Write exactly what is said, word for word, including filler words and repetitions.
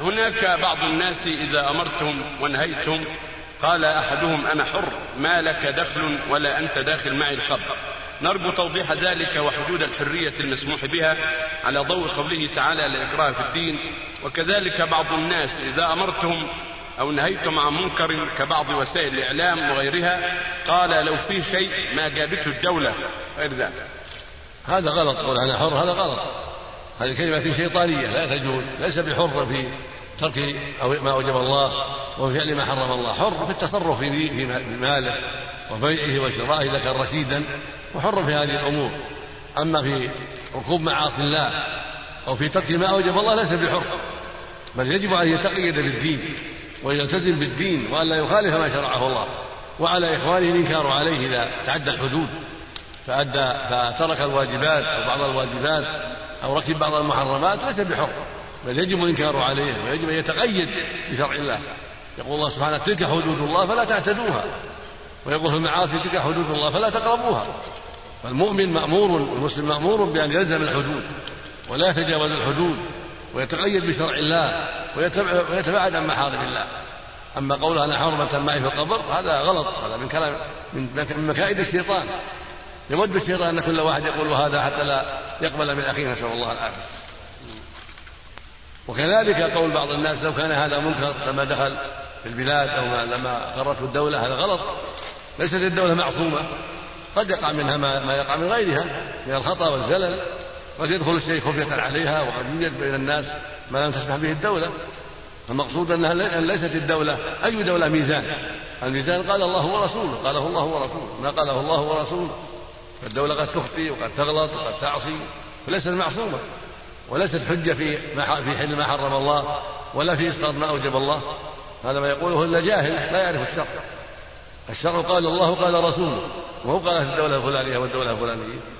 هناك بعض الناس إذا أمرتهم ونهيتهم قال أحدهم أنا حر، ما لك دخل ولا أنت داخل معي الخبر. نرجو توضيح ذلك وحدود الحرية المسموح بها على ضوء قوله تعالى لا إكراه في الدين. وكذلك بعض الناس إذا أمرتهم أو نهيتم عن منكر كبعض وسائل الإعلام وغيرها قال لو في شيء ما جابته الدولة غير ذلك. هذا غلط. قول أنا حر هذا غلط، هذه كلمة شيطانية لا تجوز. ليس بحر في ترك ما أوجب الله وفعل ما حرم الله، حر في التصرف في ماله وبيعه وشرائه إذا كان رشيدا، وحر في هذه الأمور. أما في ركوب معاصي الله أو في ترك ما أوجب الله ليس بحر، بل يجب أن يتقيد بالدين ويلتزم بالدين وأن لا يخالف ما شرعه الله. وعلى إخوانه الإنكار عليه إذا تعدى الحدود فأدى فترك الواجبات أو بعض الواجبات أو ركب بعض المحرمات ليس بحر، بل يجب الإنكار عليه ويجب أن يتقيد بشرع الله. يقول الله سبحانه تلك حدود الله فلا تعتدوها، ويقول المعاصي تلك حدود الله فلا تقربوها. فالمؤمن مأمور والمسلم مأمور بأن يلزم الحدود ولا يتجاوز الحدود ويتقيد بشرع الله ويتباعد عن محارم الله. أما قول أنا حرمة معي في القبر هذا غلط، هذا من كلام من مكائد الشيطان. يود الشيطان أن كل واحد يقول هذا حتى لا يقبل من أخيه، نسأل الله العافية. وكذلك قول بعض الناس لو كان هذا منكر لما دخل في البلاد أو لما قرته الدولة، هذا غلط. ليست الدولة معصومة، قد يقع منها ما يقع من غيرها من الخطأ والزلل، قد يدخل الشيء خفية عليها، وقد يوجد بين الناس ما لم تسمح به الدولة. المقصود أنها ليست الدولة أي دولة ميزان، الميزان قال الله ورسوله، قاله الله ورسوله ما قاله الله ورسوله. فالدولة قد تخطي وقد تغلط وقد تعصي وليست معصومة، وليست حجة في حل ما حرم الله ولا في إسقاط ما أوجب الله. هذا ما يقوله إلا جاهل لا يعرف الشرع. الشرع قال الله قال رسوله، وهو قال في الدولة الفلانية والدولة الفلانية.